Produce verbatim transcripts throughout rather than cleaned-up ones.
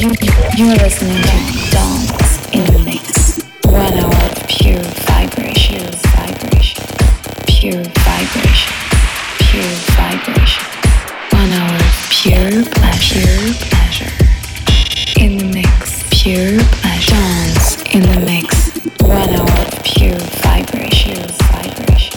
You, you're listening to Dance in the Mix. One hour of pure vibration, vibration, pure vibration, pure vibration. One hour of pure pleasure, pure pleasure. In the mix, pure pleasure. Dance in the mix. One hour of pure vibration, vibration.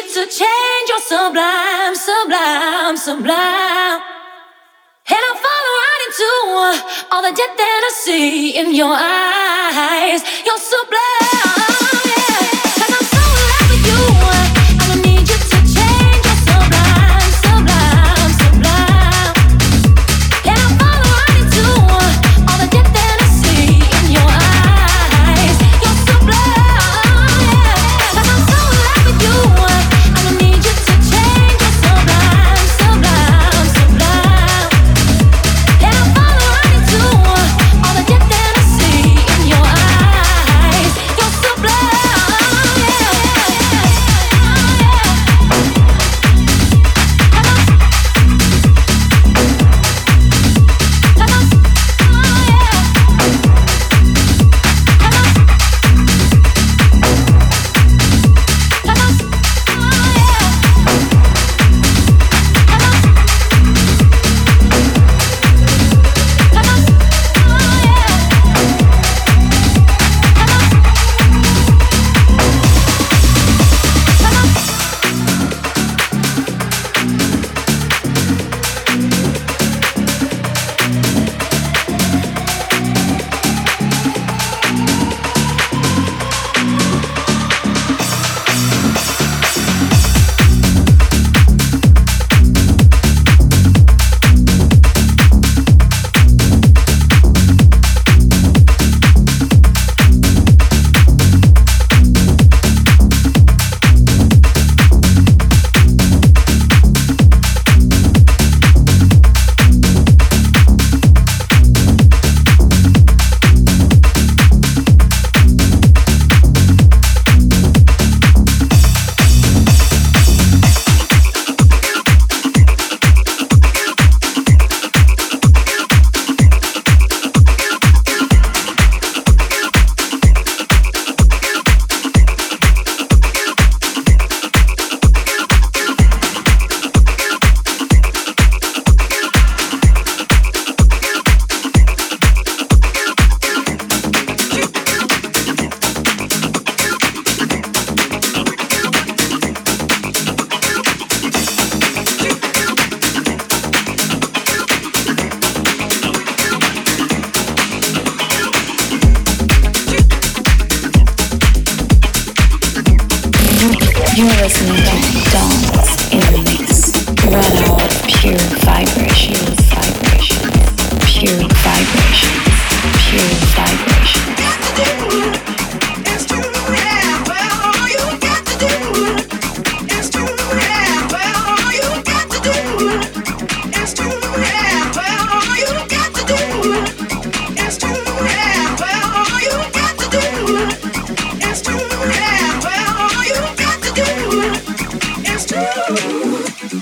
It's a change, you're sublime, sublime, sublime. And I fall right into all the death that I see in your eyes. You're sublime.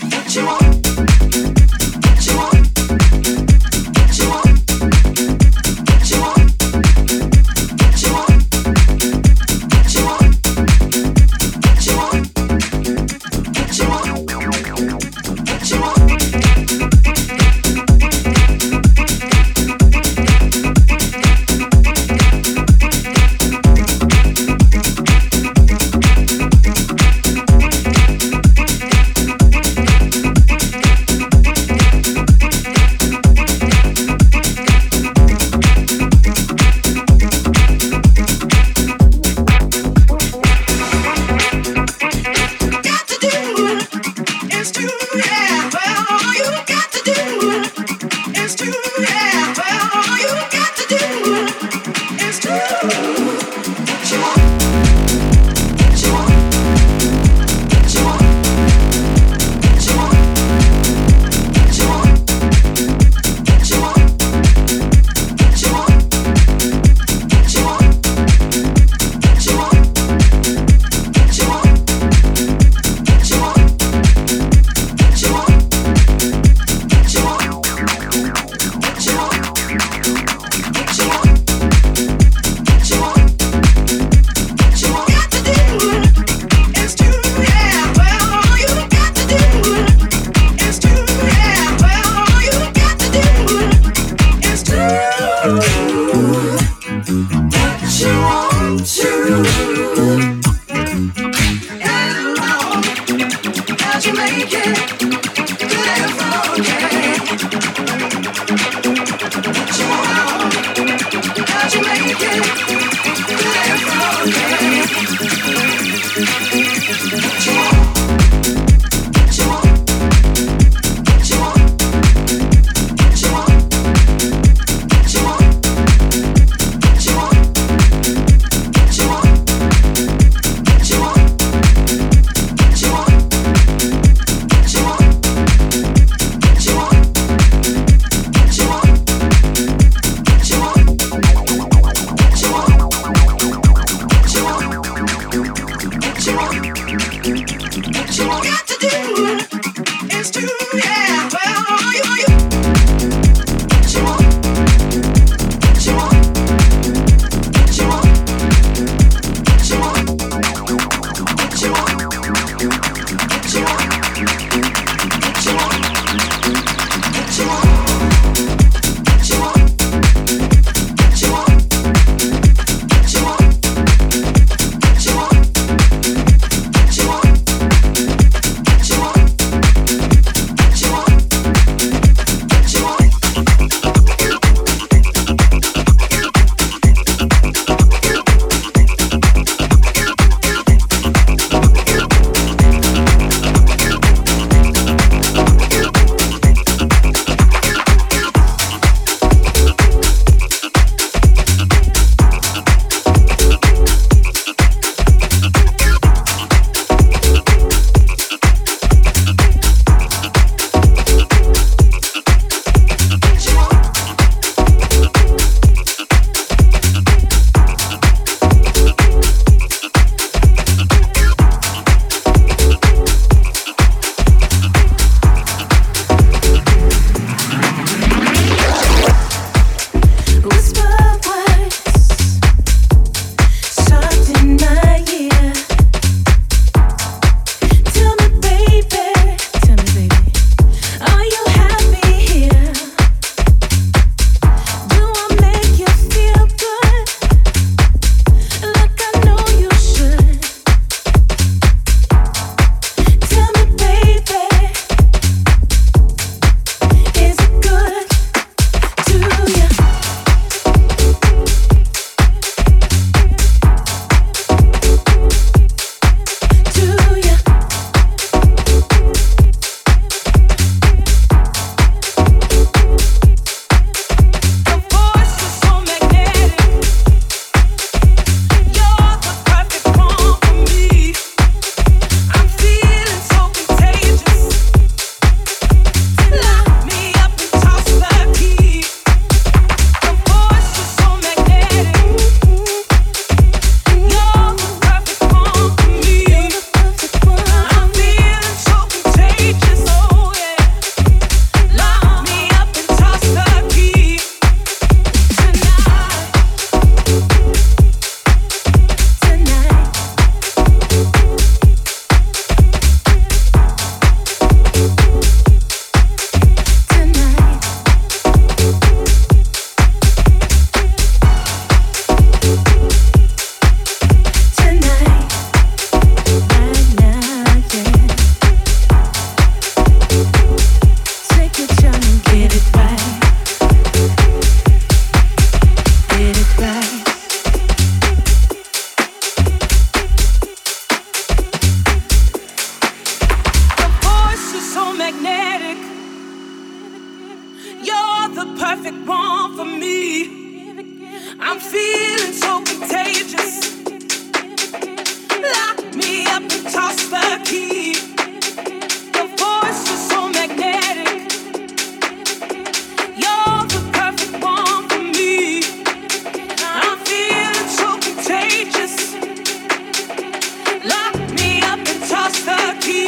What you want? the perfect one for me. I'm feeling so contagious. Lock me up and toss the key. Your voice was so magnetic. You're the perfect one for me. I'm feeling so contagious. Lock me up and toss the key.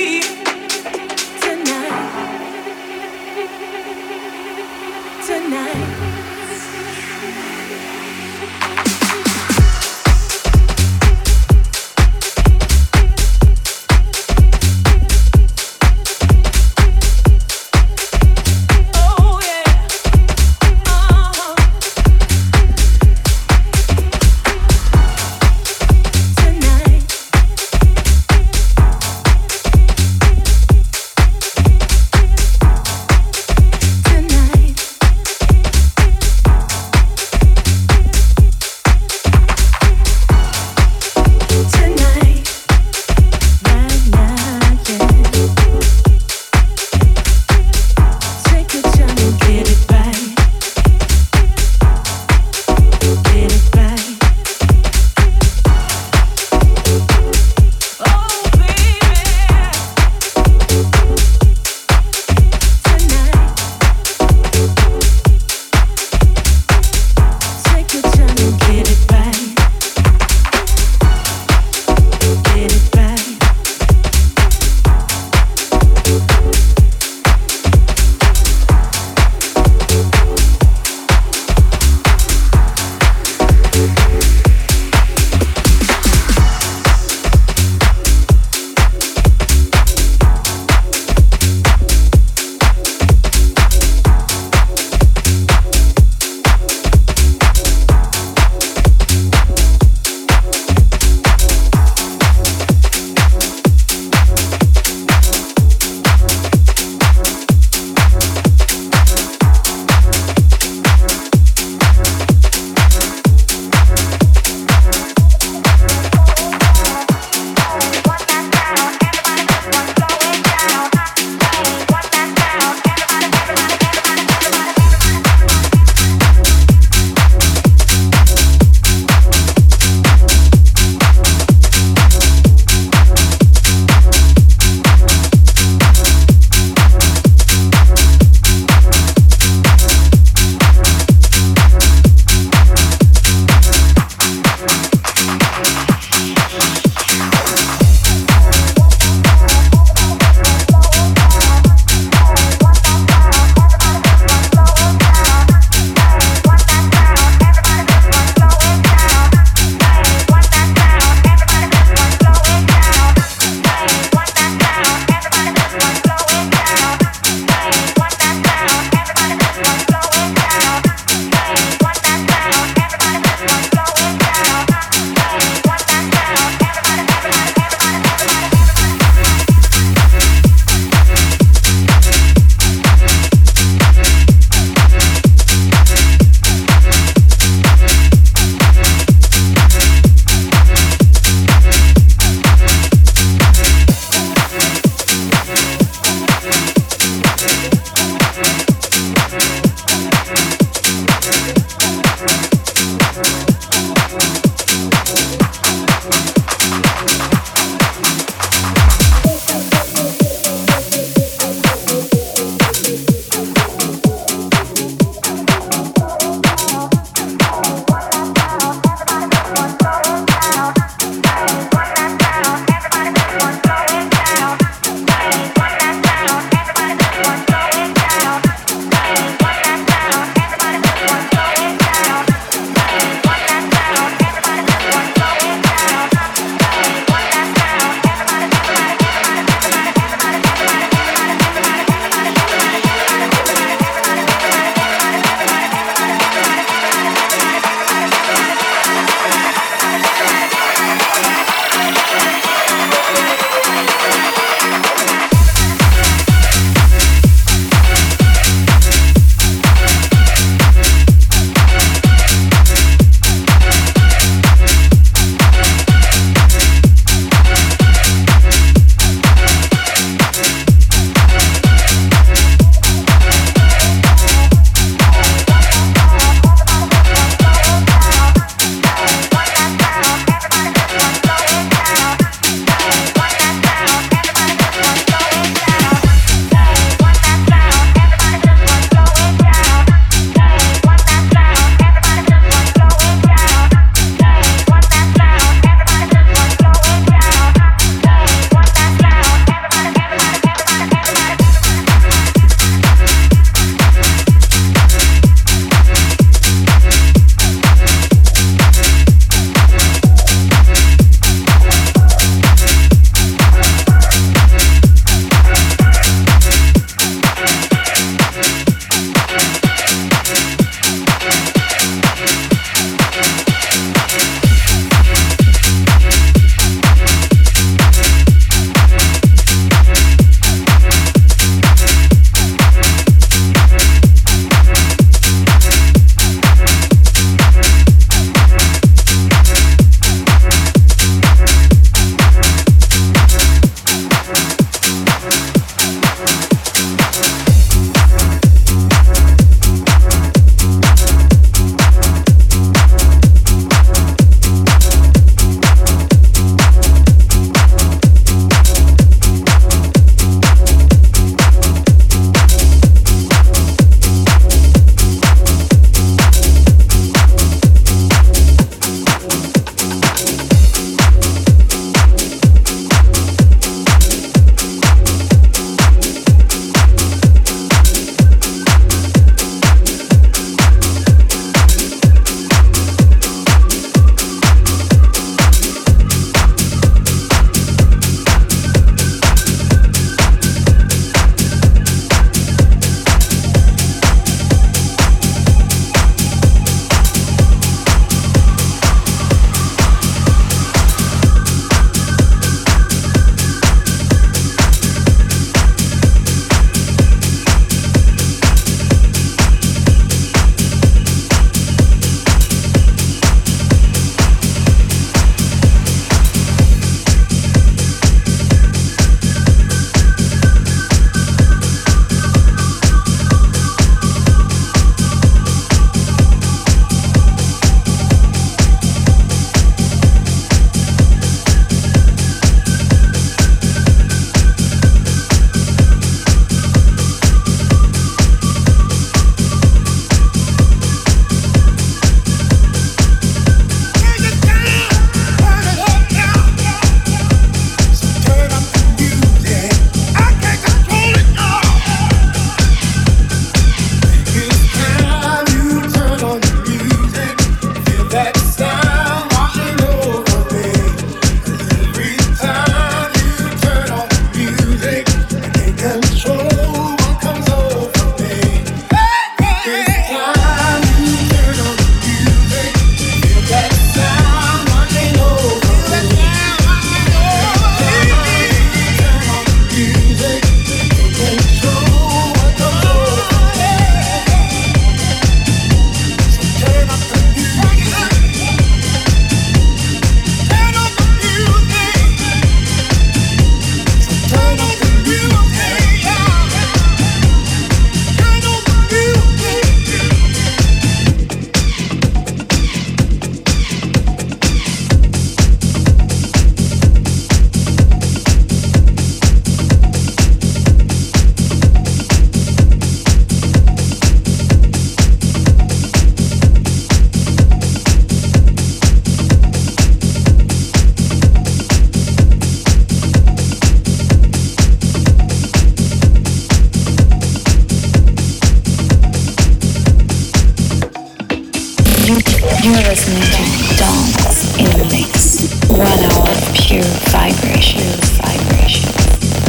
You're listening to Dance in the Mix. One hour of pure vibration, vibration,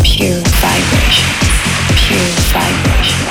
pure vibration, pure vibration.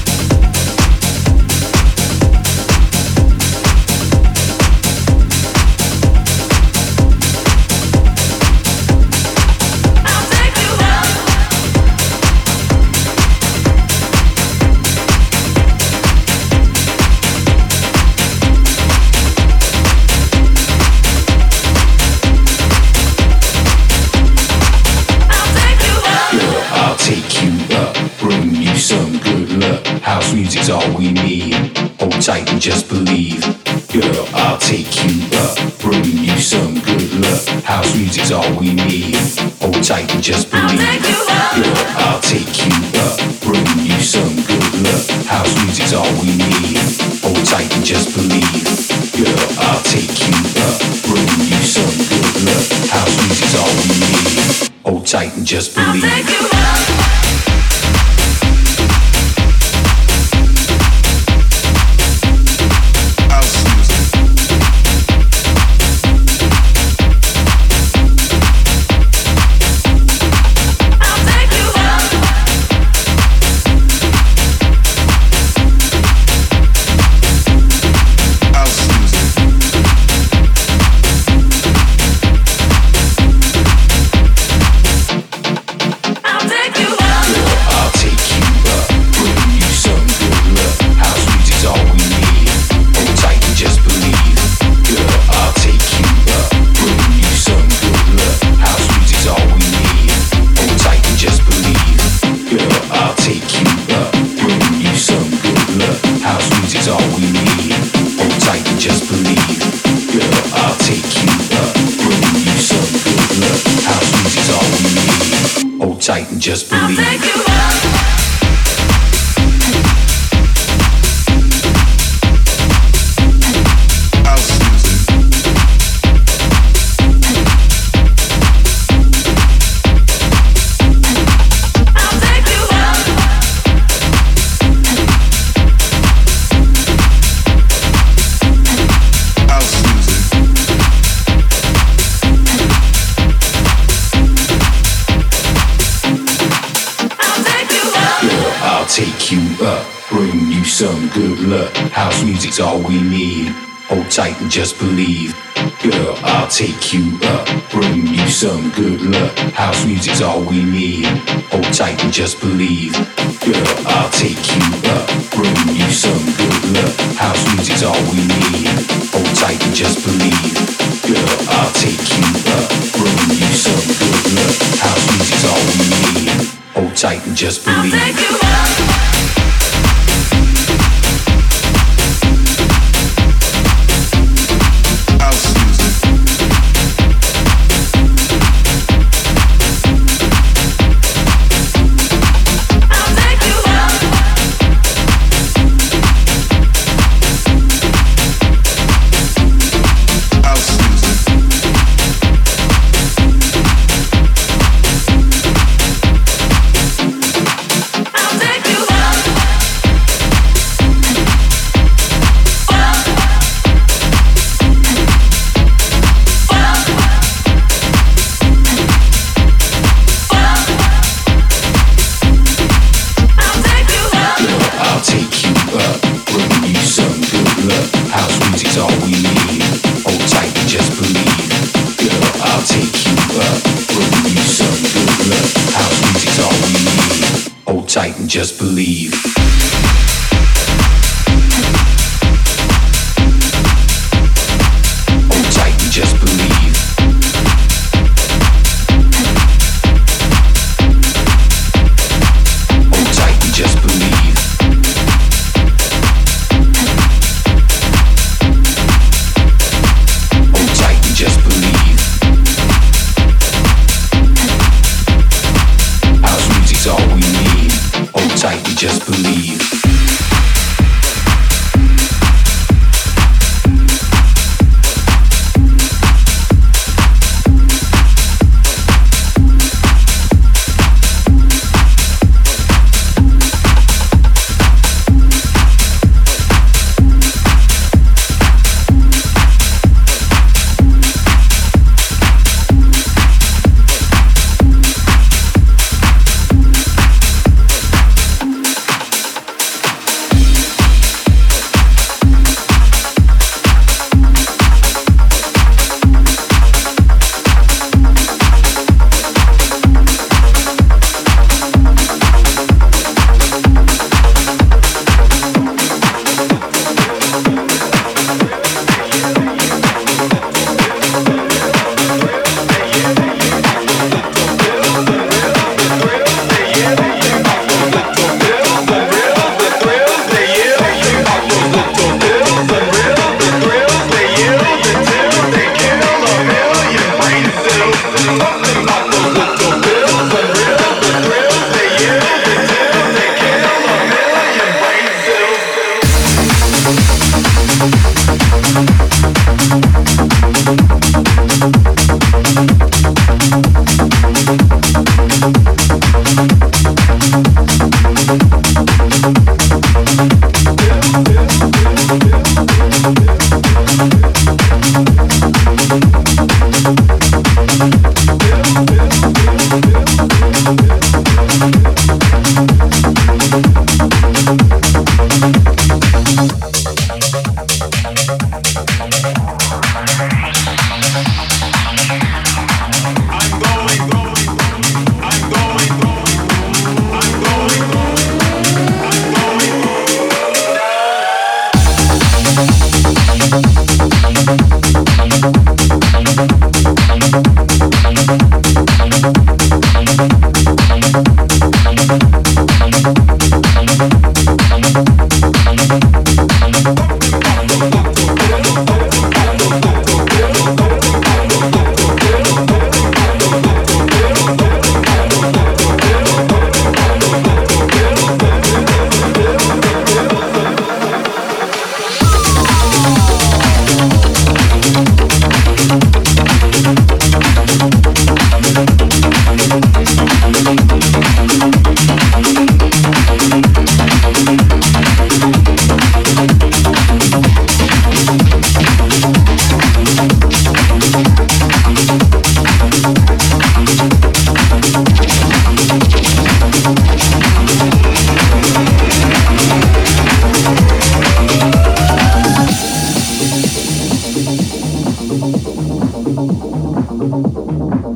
Just believe. I'll take you out. All we need, hold tight and just believe. Girl, I'll take you up. just believe. I'll take you out. Take you up, bring you some good luck. House music's all we need. Hold tight and just believe. Girl, I'll take you up, bring you some good luck. House music's all we need. Hold tight and just believe. Girl, I'll take you up, bring you some good luck. House music's all we need. Hold tight and just believe. Girl, I'll take you up, bring you some good luck. House music's all we need. Hold tight and just believe. I'll take you up. Tight and just believe. Hold tight and just believe. Hold tight and just believe. Hold tight and just believe. House music's all we need. Tight, just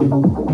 That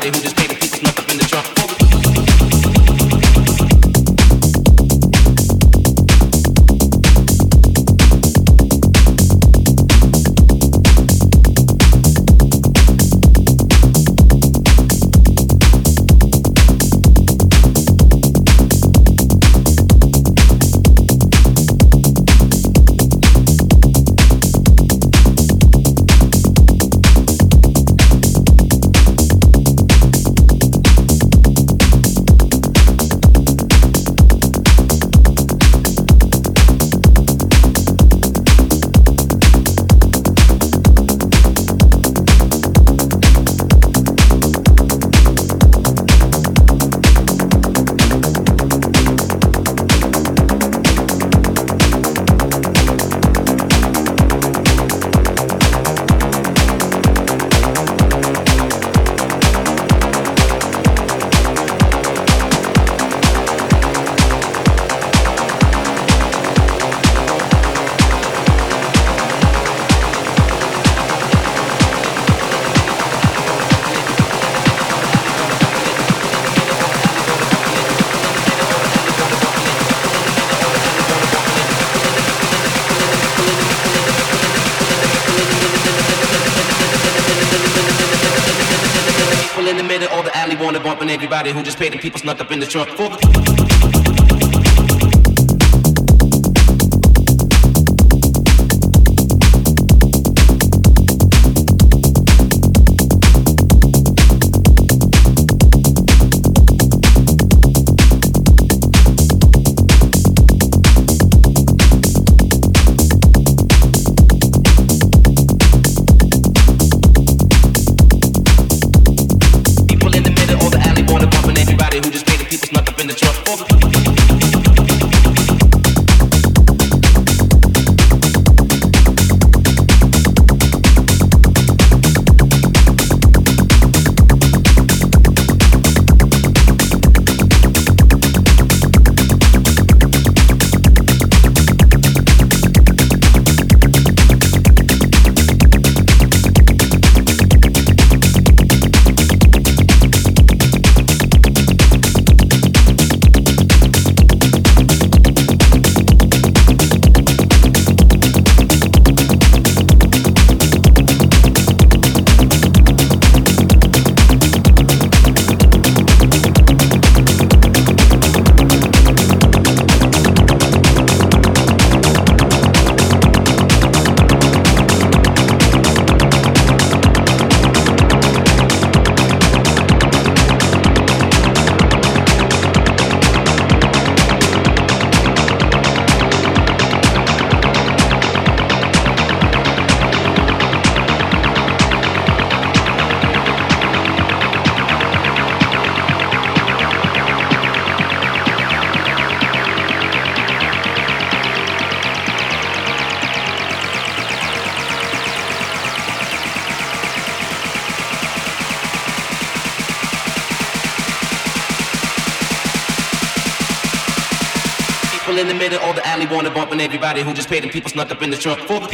somebody who just paid a piece of love up in the trunk. Everybody who just paid the people snuck up in the trunk for the in the middle of the alley wanna bump, and everybody who just paid the people snuck up in the trunk for the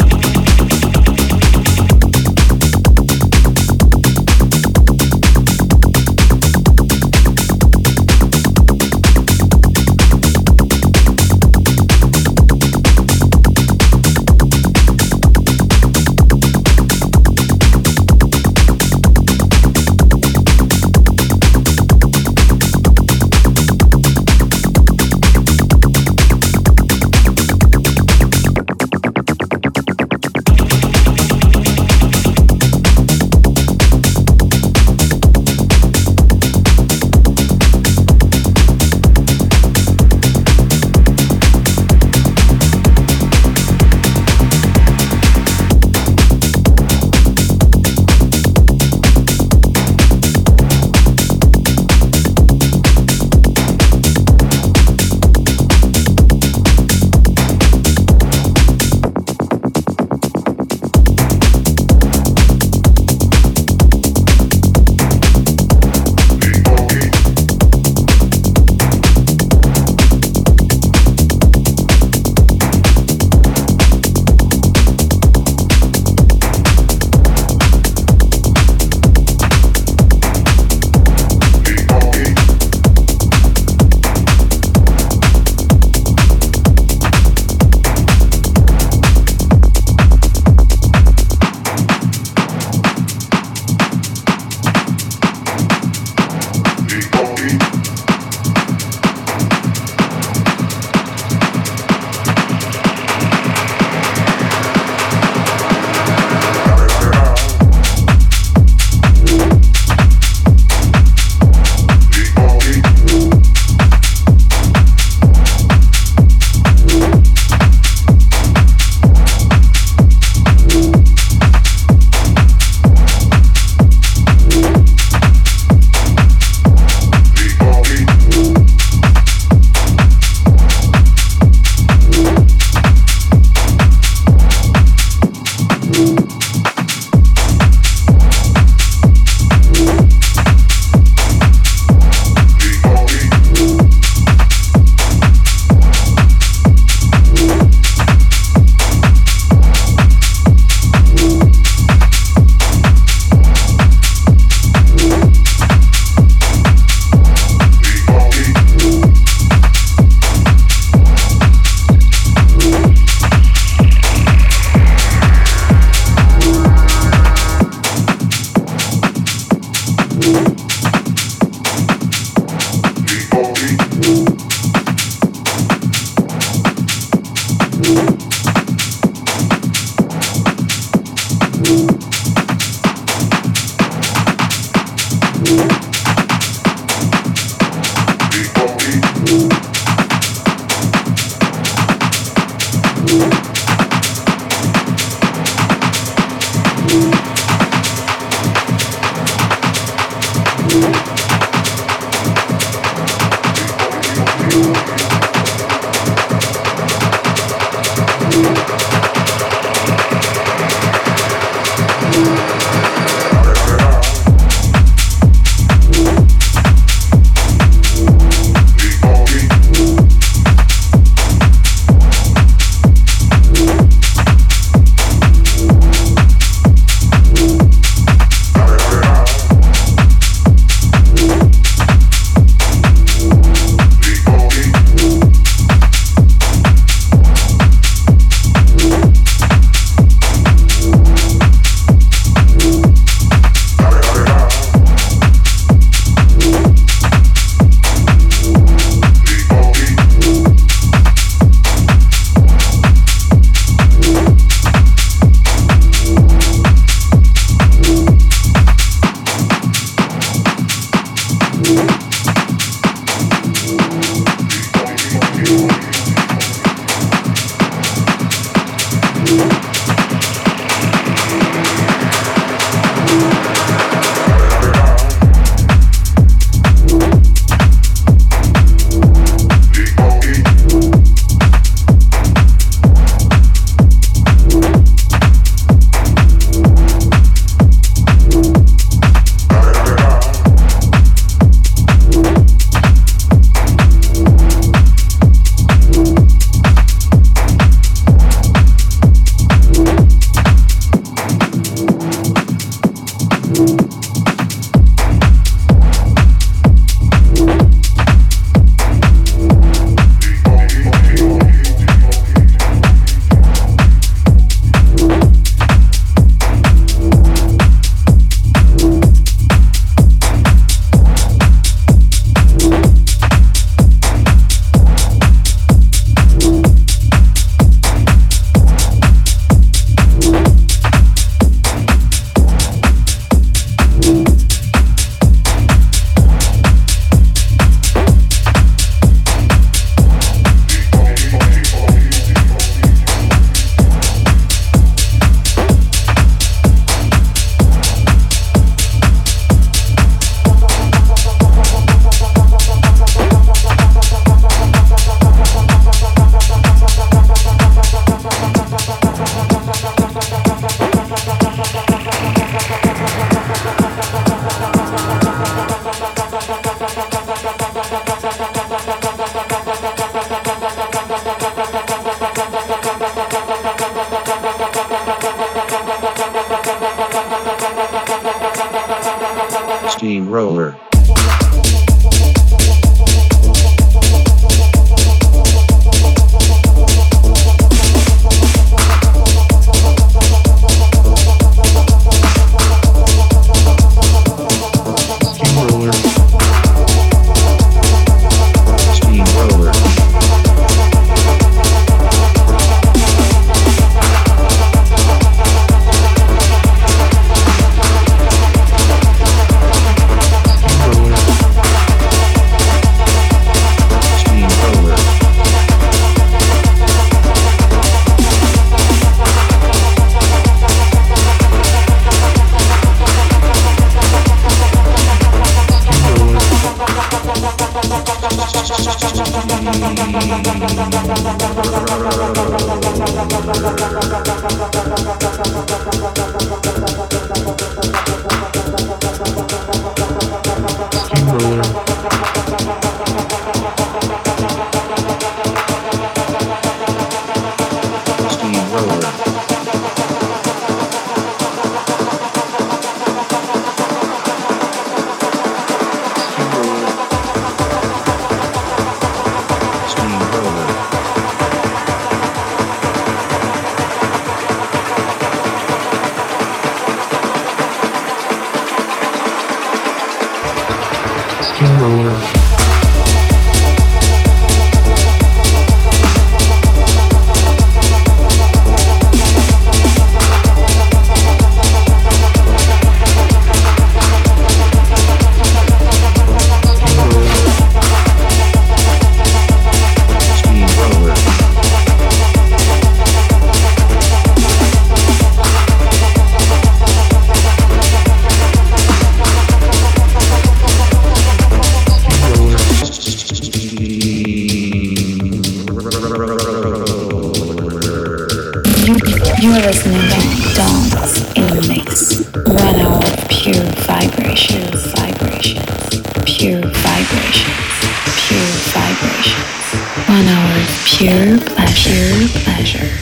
Pleasure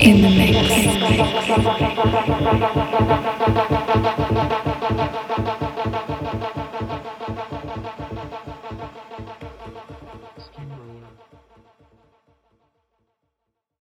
in the mix.